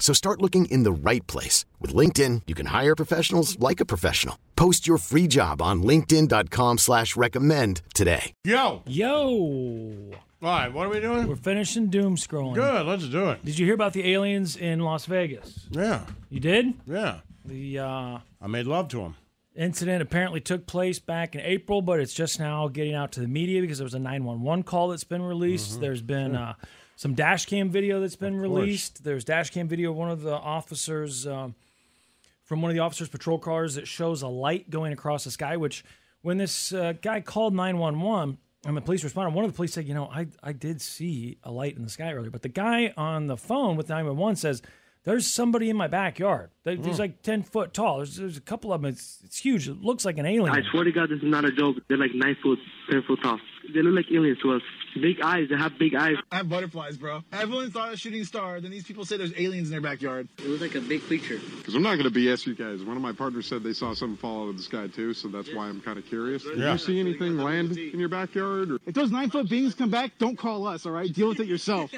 So start looking in the right place. With LinkedIn, you can hire professionals like a professional. Post your free job on linkedin.com/recommend today. Yo! All right, what are we doing? We're finishing doom scrolling. Good, let's do it. Did you hear about the aliens in Las Vegas? Yeah. You did? Yeah. I made love to them. Incident apparently took place back in April, but it's just now getting out to the media because there was a 911 call that's been released. Mm-hmm. There's been some dash cam video that's been released. There's dash cam video of one of the officers, from one of the officers' patrol cars that shows a light going across the sky, which when this guy called 911 and the police responded, one of the police said, I did see a light in the sky earlier. But the guy on the phone with 911 says, there's somebody in my backyard. He's like 10 foot tall. There's a couple of them. It's huge. It looks like an alien. I swear to God, this is not a joke. They're like 9 foot, 10 foot tall. They look like aliens to us. Big eyes. They have big eyes. I have butterflies, bro. I have only thought of shooting star. Then these people say there's aliens in their backyard. It was like a big creature. Because I'm not going to BS you guys. One of my partners said they saw something fall out of the sky, too. So that's why I'm kind of curious. Yeah. Did you see anything land in your backyard? Or? If those 9 foot beings come back, don't call us, all right? Deal with it yourself.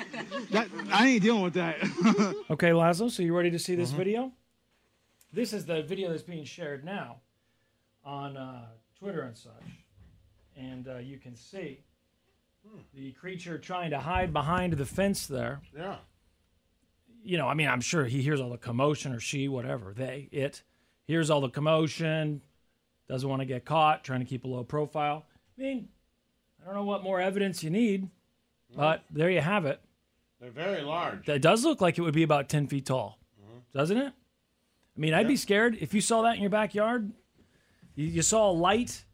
I ain't dealing with that. Okay, Lazo, so you ready to see this video? This is the video that's being shared now on Twitter and such. And you can see the creature trying to hide behind the fence there. Yeah. I'm sure he hears all the commotion, or she, whatever, it hears all the commotion, doesn't want to get caught, trying to keep a low profile. I don't know what more evidence you need, but there you have it. They're very large. That does look like it would be about 10 feet tall, doesn't it? I'd be scared if you saw that in your backyard. You saw a light,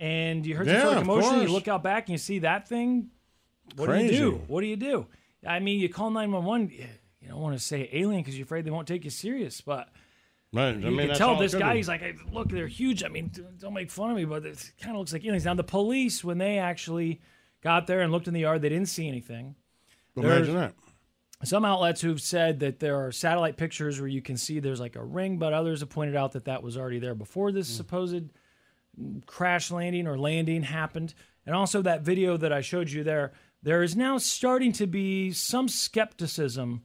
and you heard some sort of commotion. You look out back, and you see that thing. What do you do? You call 911. You don't want to say alien because you're afraid they won't take you serious. But you can tell this guy, he's like, hey, look, they're huge. Don't make fun of me, but it kind of looks like aliens. Now, the police, when they actually got there and looked in the yard, they didn't see anything. Imagine that. Some outlets who've said that there are satellite pictures where you can see there's like a ring, but others have pointed out that was already there before this supposed crash landing or landing happened. And also that video that I showed you there is now starting to be some skepticism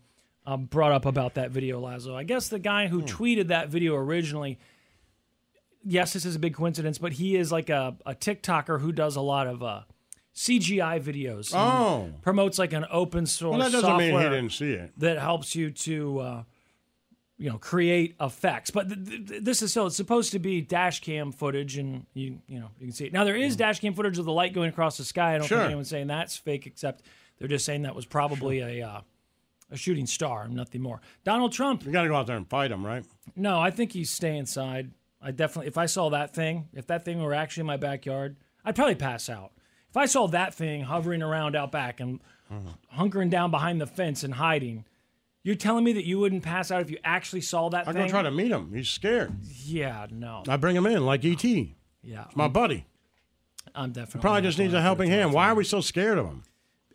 brought up about that video, Lazo. I guess the guy who tweeted that video originally, yes, this is a big coincidence, but he is like a TikToker who does a lot of CGI videos. Oh. Promotes like an open source software. Well, that doesn't mean he didn't see it. That helps you to, create effects. But this is still, it's supposed to be dash cam footage, and you can see it. Now, there is dash cam footage of the light going across the sky. I don't think anyone's saying that's fake, except they're just saying that was probably a shooting star and nothing more. Donald Trump. You got to go out there and fight him, right? No, I think he's stay inside. I definitely, if that thing were actually in my backyard, I'd probably pass out. If I saw that thing hovering around out back and hunkering down behind the fence and hiding, you're telling me that you wouldn't pass out if you actually saw that thing? I'm going to try to meet him. He's scared. Yeah, no. I bring him in like E.T. Yeah. It's my buddy. I'm definitely. He probably just needs a helping hand. Why are we so scared of him?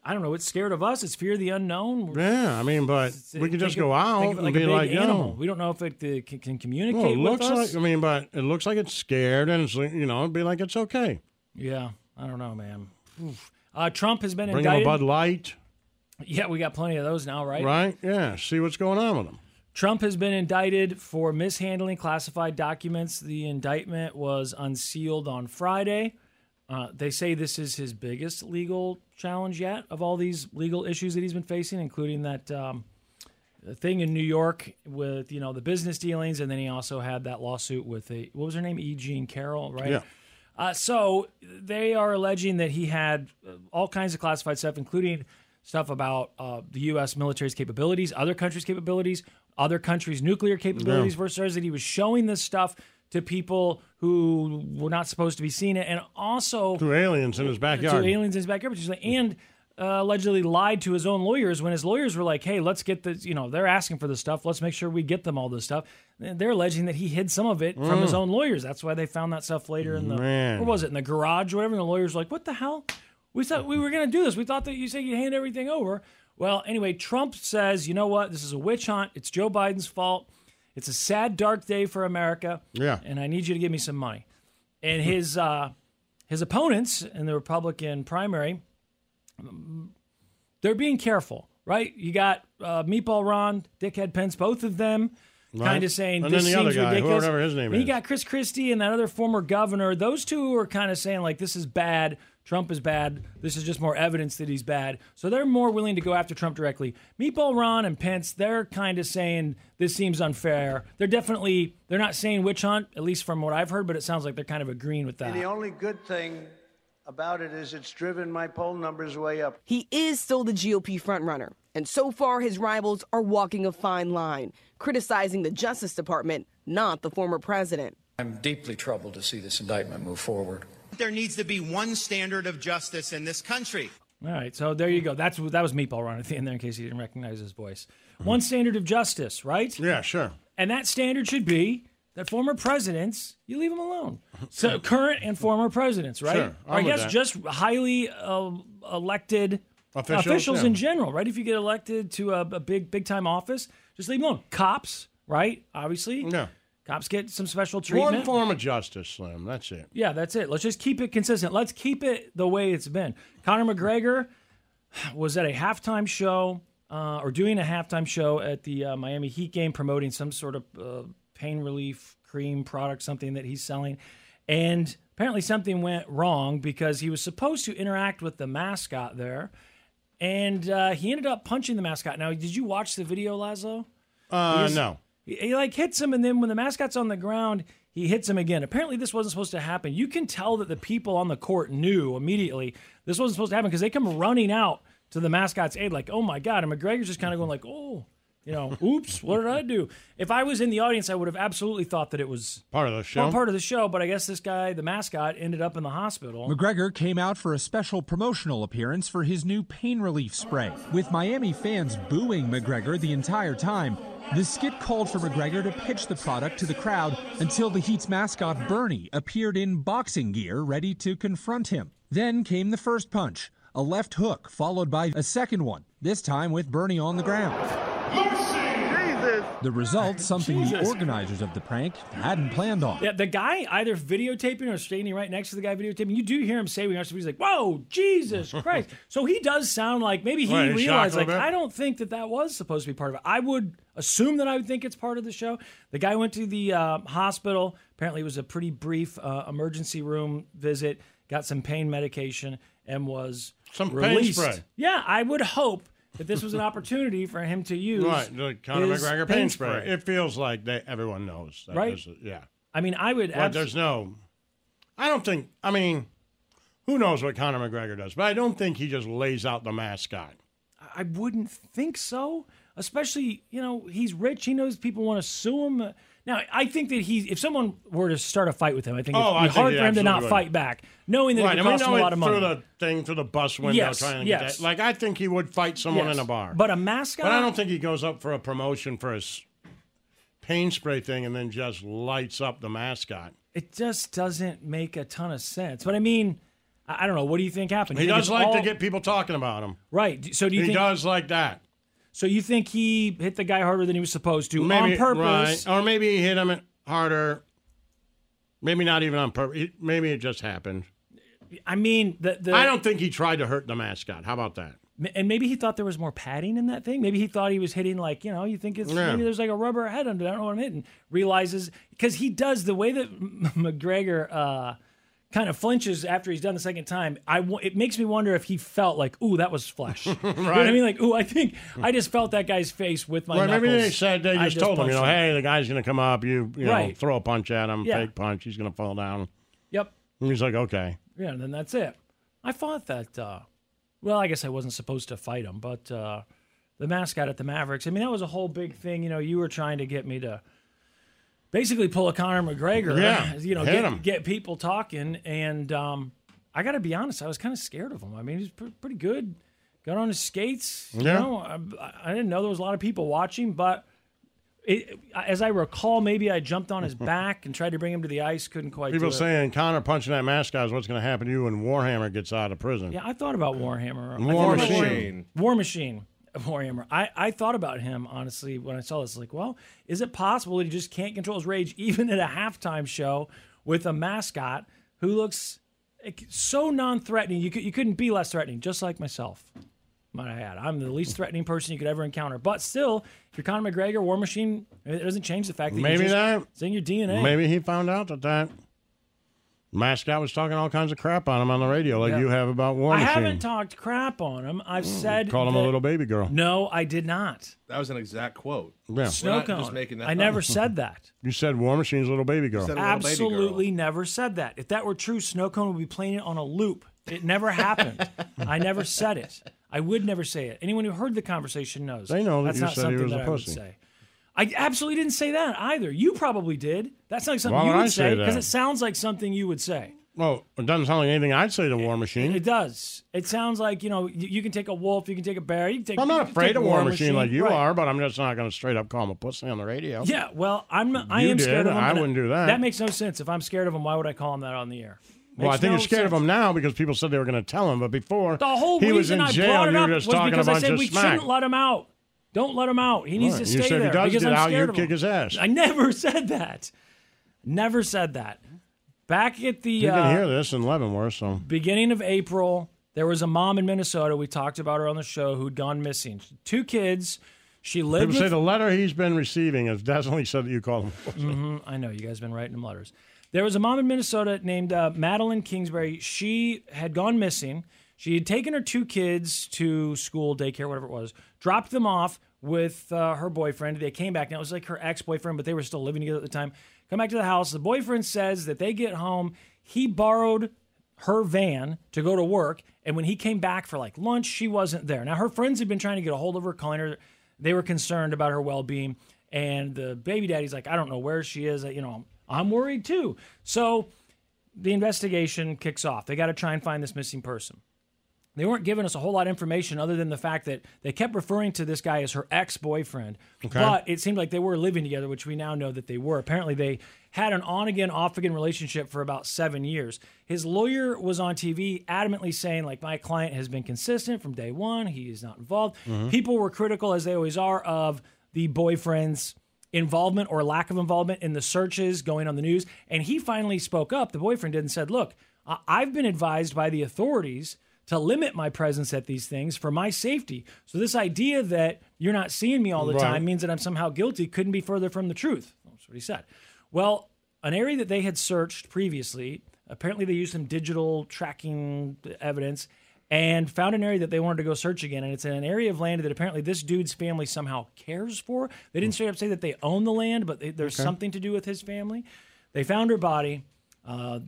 I don't know. It's scared of us. It's fear of the unknown. Yeah, but we can just go out and be like, yo. We don't know if it can communicate with us. But it looks like it's scared, and it's, it'd be like it's okay. Yeah. I don't know, man. Trump has been indicted. Bring him a Bud Light. Yeah, we got plenty of those now, right? Right, yeah. See what's going on with him. Trump has been indicted for mishandling classified documents. The indictment was unsealed on Friday. They say this is his biggest legal challenge yet of all these legal issues that he's been facing, including that thing in New York with, you know, the business dealings, and then he also had that lawsuit with a, what was her name, E. Jean Carroll, right? Yeah. So they are alleging that he had all kinds of classified stuff, including stuff about the U.S. military's capabilities, other countries' capabilities, other countries' nuclear capabilities, versus that he was showing this stuff to people who were not supposed to be seeing it, and also to aliens in his backyard. Which is like, and allegedly lied to his own lawyers when his lawyers were like, hey, let's get this, you know, they're asking for this stuff. Let's make sure we get them all this stuff. And they're alleging that he hid some of it from his own lawyers. That's why they found that stuff later in the, what was it, in the garage or whatever. And the lawyers were like, what the hell? We thought we were going to do this. We thought that you said you'd hand everything over. Well, anyway, Trump says, you know what? This is a witch hunt. It's Joe Biden's fault. It's a sad, dark day for America. Yeah. And I need you to give me some money. And his opponents in the Republican primary, they're being careful, right? You got Meatball Ron, Dickhead Pence, both of them kind of saying this seems ridiculous. And then the other guy, whatever his name is. You got Chris Christie and that other former governor. Those two are kind of saying, like, this is bad. Trump is bad. This is just more evidence that he's bad. So they're more willing to go after Trump directly. Meatball Ron and Pence, they're kind of saying this seems unfair. They're not saying witch hunt, at least from what I've heard, but it sounds like they're kind of agreeing with that. And the only good thing about it is it's driven my poll numbers way up. He is still the GOP frontrunner, and so far his rivals are walking a fine line, criticizing the Justice Department, not the former president. I'm deeply troubled to see this indictment move forward. There needs to be one standard of justice in this country. All right, so there you go. That was Meatball Ron at the end there in case you didn't recognize his voice. Mm-hmm. One standard of justice, right? Yeah, sure. And that standard should be that former presidents, you leave them alone. So current and former presidents, right? Sure, or I guess that. Just highly elected officials in general, right? If you get elected to a big-time office, just leave them alone. Cops, right? Obviously. Yeah. Cops get some special treatment. One form of justice, Slim. That's it. Yeah, that's it. Let's just keep it consistent. Let's keep it the way it's been. Conor McGregor was at a halftime show or doing a halftime show at the Miami Heat game promoting some sort of pain relief cream product, something that he's selling. And apparently something went wrong because he was supposed to interact with the mascot there. And he ended up punching the mascot. Now, did you watch the video, Laszlo? No. He hits him, and then when the mascot's on the ground, he hits him again. Apparently this wasn't supposed to happen. You can tell that the people on the court knew immediately this wasn't supposed to happen because they come running out to the mascot's aid like, oh, my God. And McGregor's just kind of going like, oh, you know, oops, what did I do? If I was in the audience, I would have absolutely thought that it was part of the show. Well, part of the show, but I guess this guy, the mascot, ended up in the hospital. McGregor came out for a special promotional appearance for his new pain relief spray, with Miami fans booing McGregor the entire time. The skit called for McGregor to pitch the product to the crowd until the Heat's mascot, Bernie, appeared in boxing gear, ready to confront him. Then came the first punch, a left hook, followed by a second one, this time with Bernie on the ground. Jesus. The result, something the organizers of the prank hadn't planned on. Yeah, the guy either videotaping or standing right next to the guy videotaping, you do hear him say, he's like, whoa, Jesus Christ. So he does sound like maybe he realized, like, I don't think that was supposed to be part of it. I would assume that I would think it's part of the show. The guy went to the hospital. Apparently it was a pretty brief emergency room visit, got some pain medication, and was released. Pain spray. Yeah, I would hope that this was an opportunity for him to use the Conor McGregor pain spray. It feels like everyone knows. That right? Yeah. I mean, I would... who knows what Conor McGregor does, but I don't think he just lays out the mascot. I wouldn't think so. Especially, you know, he's rich. He knows people want to sue him. Now, I think that if someone were to start a fight with him, I think it'd be hard for him to not fight back, knowing that it costs him a lot of money. Through the bus window, trying to get that. Like, I think he would fight someone in a bar. But a mascot? But I don't think he goes up for a promotion for his pain spray thing and then just lights up the mascot. It just doesn't make a ton of sense. But I mean, I don't know. What do you think happened? He does like to get people talking about him. Right. So do you think he does like that? So you think he hit the guy harder than he was supposed to on purpose? Right. Or maybe he hit him harder. Maybe not even on purpose. Maybe it just happened. I mean, I don't think he tried to hurt the mascot. How about that? And maybe he thought there was more padding in that thing. Maybe he thought he was hitting maybe there's like a rubber head under that. I don't know what I'm hitting. Realizes, because he does the way that McGregor kind of flinches after he's done the second time, it makes me wonder if he felt like, ooh, that was flesh. Right. You know what I mean? Like, ooh, I think I just felt that guy's face with my knuckles. Maybe they said, they just told him, you know, hey, the guy's going to come up, you know, throw a punch at him, fake punch, he's going to fall down. Yep. And he's like, okay. Yeah, and then that's it. I thought that, well, I guess I wasn't supposed to fight him, but the mascot at the Mavericks, I mean, that was a whole big thing. You know, you were trying to get me to basically pull a Conor McGregor, you know, get people talking. And I got to be honest, I was kind of scared of him. I mean, he's pretty good. Got on his skates. You know, I didn't know there was a lot of people watching, but as I recall, maybe I jumped on his back and tried to bring him to the ice. Couldn't quite. People do it. Saying Conor punching that mascot is what's going to happen to you when Warhammer gets out of prison. Yeah, I thought about Warhammer. War Machine. Warhammer. I thought about him, honestly, when I saw this. Like, well, is it possible that he just can't control his rage even at a halftime show with a mascot who looks so non-threatening? You couldn't be less threatening, just like myself. Might I add. I'm the least threatening person you could ever encounter. But still, if you're Conor McGregor, War Machine, it doesn't change the fact that it's in your DNA. Maybe he found out that mascot was talking all kinds of crap on him on the radio, like you have about War Machine. I haven't talked crap on him. I've said... Called him a little baby girl. No, I did not. That was an exact quote. Yeah. Snow Cone. Just making that I never said that. You said War Machine's little baby girl. Absolutely never said that. If that were true, Snow Cone would be playing it on a loop. It never happened. I never said it. I would never say it. Anyone who heard the conversation knows. They know that you said he was a pussy. I absolutely didn't say that either. You probably did. That sounds like something you would say because it sounds like something you would say. Well, it doesn't sound like anything I'd say to War Machine. It does. It sounds like, you know, you can take a wolf, you can take a bear, you can take. I'm not afraid of War Machine like you are, but I'm just not going to straight up call him a pussy on the radio. Yeah, well, I am scared of him. I wouldn't do that. That makes no sense. If I'm scared of him, why would I call him that on the air? Well, I think you're scared of him now because people said they were going to tell him, but before he was in jail, you were just talking a bunch of smack. The whole reason I brought it up was because I said we shouldn't let him out. Don't let him out. He needs to stay there. You said he does get out, you'd kick his ass. I never said that. Never said that. Back at the... You can hear this in Leavenworth, so... Beginning of April, there was a mom in Minnesota. We talked about her on the show who'd gone missing. 2 kids. She lived with... People say the letter he's been receiving has definitely said that you called him. I know. You guys have been writing him letters. There was a mom in Minnesota named Madeline Kingsbury. She had gone missing. She had taken her 2 kids to school, daycare, whatever it was, dropped them off with her boyfriend. They came back. Now, it was like her ex-boyfriend, but they were still living together at the time. Come back to the house. The boyfriend says that they get home. He borrowed her van to go to work, and when he came back for, like, lunch, she wasn't there. Now, her friends had been trying to get a hold of her, calling her. They were concerned about her well-being, and the baby daddy's like, I don't know where she is. You know, I'm worried, too. So the investigation kicks off. They got to try and find this missing person. They weren't giving us a whole lot of information other than the fact that they kept referring to this guy as her ex-boyfriend. Okay. But it seemed like they were living together, which we now know that they were. Apparently, they had an on-again, off-again relationship for about 7 years. His lawyer was on TV adamantly saying, like, my client has been consistent from day one. He is not involved. Mm-hmm. People were critical, as they always are, of the boyfriend's involvement or lack of involvement in the searches going on the news. And he finally spoke up, the boyfriend did, and said, look, I've been advised by the authorities to limit my presence at these things for my safety. So this idea that you're not seeing me all the time means that I'm somehow guilty couldn't be further from the truth. That's what he said. Well, an area that they had searched previously, apparently they used some digital tracking evidence and found an area that they wanted to go search again. And it's in an area of land that apparently this dude's family somehow cares for. They didn't straight up say that they own the land, but there's something to do with his family. They found her body.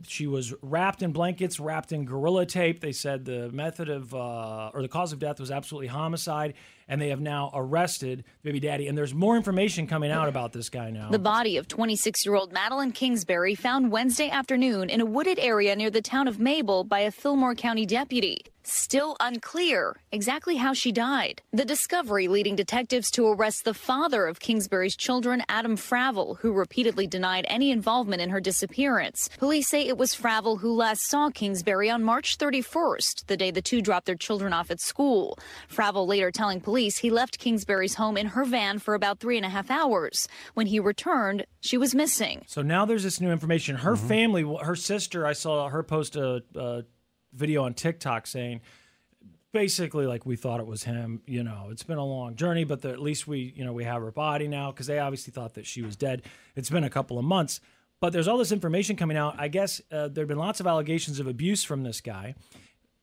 She was wrapped in blankets, wrapped in gorilla tape. They said the method of, or the cause of death was absolutely homicide, and they have now arrested baby daddy. And there's more information coming out about this guy now. The body of 26-year-old Madeline Kingsbury found Wednesday afternoon in a wooded area near the town of Mabel by a Fillmore County deputy. Still unclear exactly how she died. The discovery leading detectives to arrest the father of Kingsbury's children, Adam Fravel, who repeatedly denied any involvement in her disappearance. Police say it was Fravel who last saw Kingsbury on March 31st, the day the two dropped their children off at school. Fravel later telling police he left Kingsbury's home in her van for about 3.5 hours. When he returned, she was missing. So now there's this new information. Her family, her sister, I saw her post a video on TikTok saying basically like we thought it was him, you know, it's been a long journey, but at least we have her body now because they obviously thought that she was dead. It's been a couple of months, But there's all this information coming out. I guess there have been lots of allegations of abuse from this guy.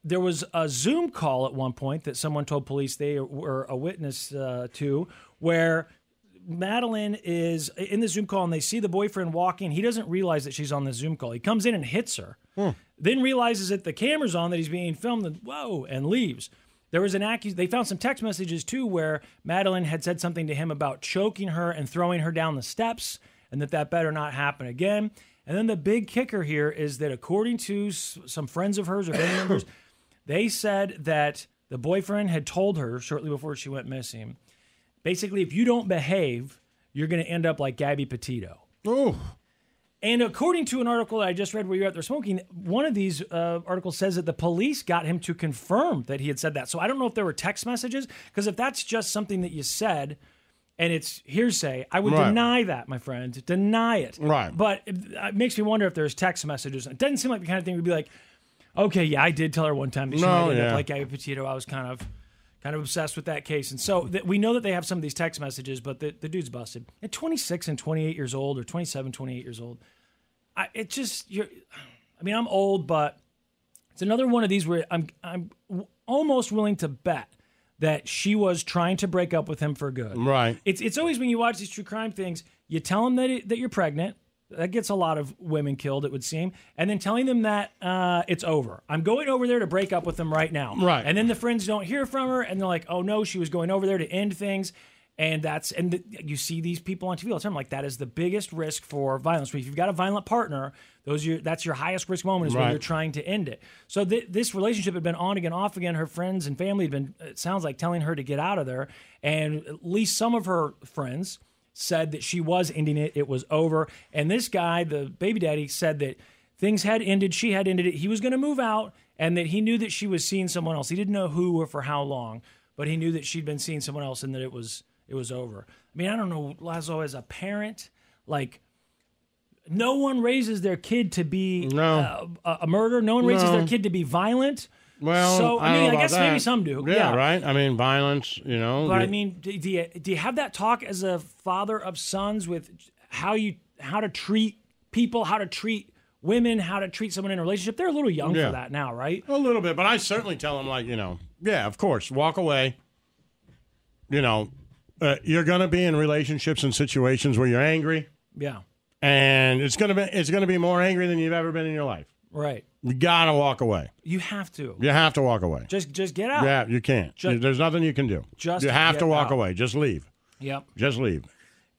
There was a Zoom call at one point that someone told police they were a witness to, where Madeline is in the Zoom call and they see the boyfriend walking. He doesn't realize that she's on the Zoom call. He comes in and hits her, then realizes that the camera's on, that he's being filmed, and, whoa, and leaves. There was an they found some text messages, too, where Madeline had said something to him about choking her and throwing her down the steps, and that better not happen again. And then the big kicker here is that according to some friends of hers or family members, they said that the boyfriend had told her shortly before she went missing, basically, if you don't behave, you're going to end up like Gabby Petito. Oh. And according to an article that I just read where you're out there smoking, one of these articles says that the police got him to confirm that he had said that. So I don't know if there were text messages, because if that's just something that you said and it's hearsay, I would deny that, my friend. Deny it. Right. But it makes me wonder if there's text messages. It doesn't seem like the kind of thing would be like, okay, yeah, I did tell her one time that she might end up like Gabby Petito. I was kind of obsessed with that case. And so we know that they have some of these text messages, but the dude's busted. At 26 and 28 years old, or 27, 28 years old, I mean, I'm old, but it's another one of these where I'm almost willing to bet that she was trying to break up with him for good. Right. It's always when you watch these true crime things, you tell them that you're pregnant. That gets a lot of women killed, it would seem. And then telling them that it's over. I'm going over there to break up with them right now. Right. And then the friends don't hear from her, and they're like, oh, no, she was going over there to end things. And you see these people on TV all the time. Like, that is the biggest risk for violence. If you've got a violent partner, that's your highest risk moment is when you're trying to end it. So this relationship had been on again, off again. Her friends and family had been, it sounds like, telling her to get out of there. And at least some of her friends said that she was ending it. It was over. And this guy, the baby daddy, said that things had ended. She had ended it. He was going to move out, and that he knew that she was seeing someone else. He didn't know who or for how long, but he knew that she'd been seeing someone else and that it was over. I mean, I don't know, Lazo, as a parent, like, no one raises their kid to be a murderer. No one raises their kid to be violent. Well, so, I mean, I guess that. Maybe some do. Yeah, right? I mean, violence, you know. But, I mean, do you have that talk as a father of sons with how to treat people, how to treat women, how to treat someone in a relationship? They're a little young for that now, right? A little bit, but I certainly tell them, like, you know, yeah, of course, walk away. You know, you're going to be in relationships and situations where you're angry. Yeah. And it's going to be more angry than you've ever been in your life. Right. You gotta walk away. You have to. You have to walk away. Just get out. Yeah, you can't. There's nothing you can do. You have to walk away. Just leave. Yep. Just leave.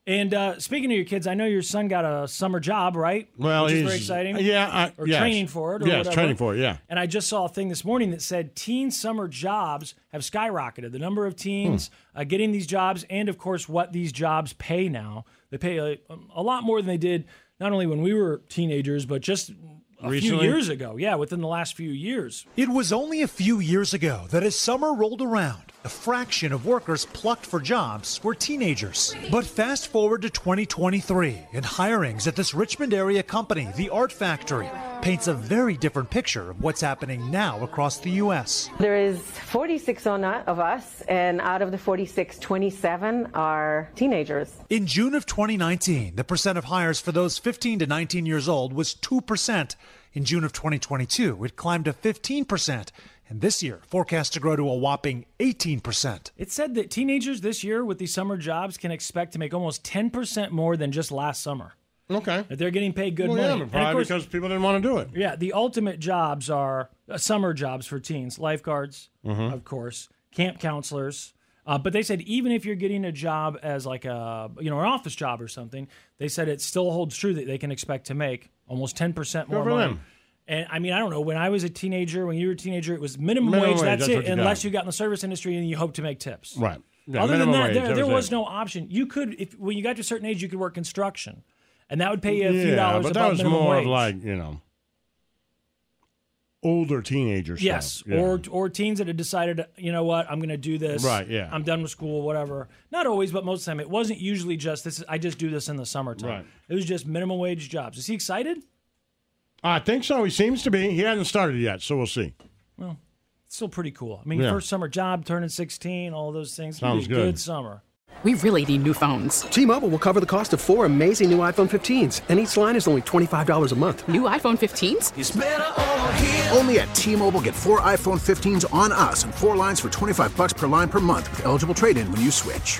And speaking of your kids, I know your son got a summer job, right? Well, which is very exciting. Yeah. Training for it. Or whatever. Training for it. Yeah. And I just saw a thing this morning that said teen summer jobs have skyrocketed. The number of teens getting these jobs, and of course, what these jobs pay now. They pay a lot more than they did not only when we were teenagers, but just a few years ago, within the last few years. It was only a few years ago that as summer rolled around, a fraction of workers plucked for jobs were teenagers. But fast forward to 2023, and hirings at this Richmond area company, The Art Factory, paints a very different picture of what's happening now across the U.S. There is 46 of us, and out of the 46, 27 are teenagers. In June of 2019, the percent of hires for those 15 to 19 years old was 2%. In June of 2022, it climbed to 15%, and this year, forecast to grow to a whopping 18%. It said that teenagers this year with these summer jobs can expect to make almost 10% more than just last summer. Okay. That they're getting paid good money. Probably, and of course, because people didn't want to do it. Yeah, the ultimate jobs are summer jobs for teens. Lifeguards, of course, camp counselors. But they said even if you're getting a job as like an office job or something, they said it still holds true that they can expect to make almost 10% more money. Them. And I mean, I don't know, when I was a teenager, when you were a teenager, it was minimum wage, that's it, unless you got in the service industry and you hope to make tips. Right. Yeah, other than that, there was no option. You could, when you got to a certain age, you could work construction. And that would pay you a few dollars above minimum wage. Yeah, but that was more of like, you know, older teenagers. Yes, yeah. or teens that had decided, you know what, I'm going to do this. Right, yeah. I'm done with school, whatever. Not always, but most of the time. It wasn't usually just, I just do this in the summertime. Right. It was just minimum wage jobs. Is he excited? I think so. He seems to be. He hasn't started yet, so we'll see. Well, it's still pretty cool. I mean, first summer job, turning 16, all those things. Sounds good. Good summer. We really need new phones. T-Mobile will cover the cost of four amazing new iPhone 15s, and each line is only $25 a month. New iPhone 15s? It's better over here. Only at T-Mobile, get four iPhone 15s on us and four lines for $25 per line per month with eligible trade-in when you switch.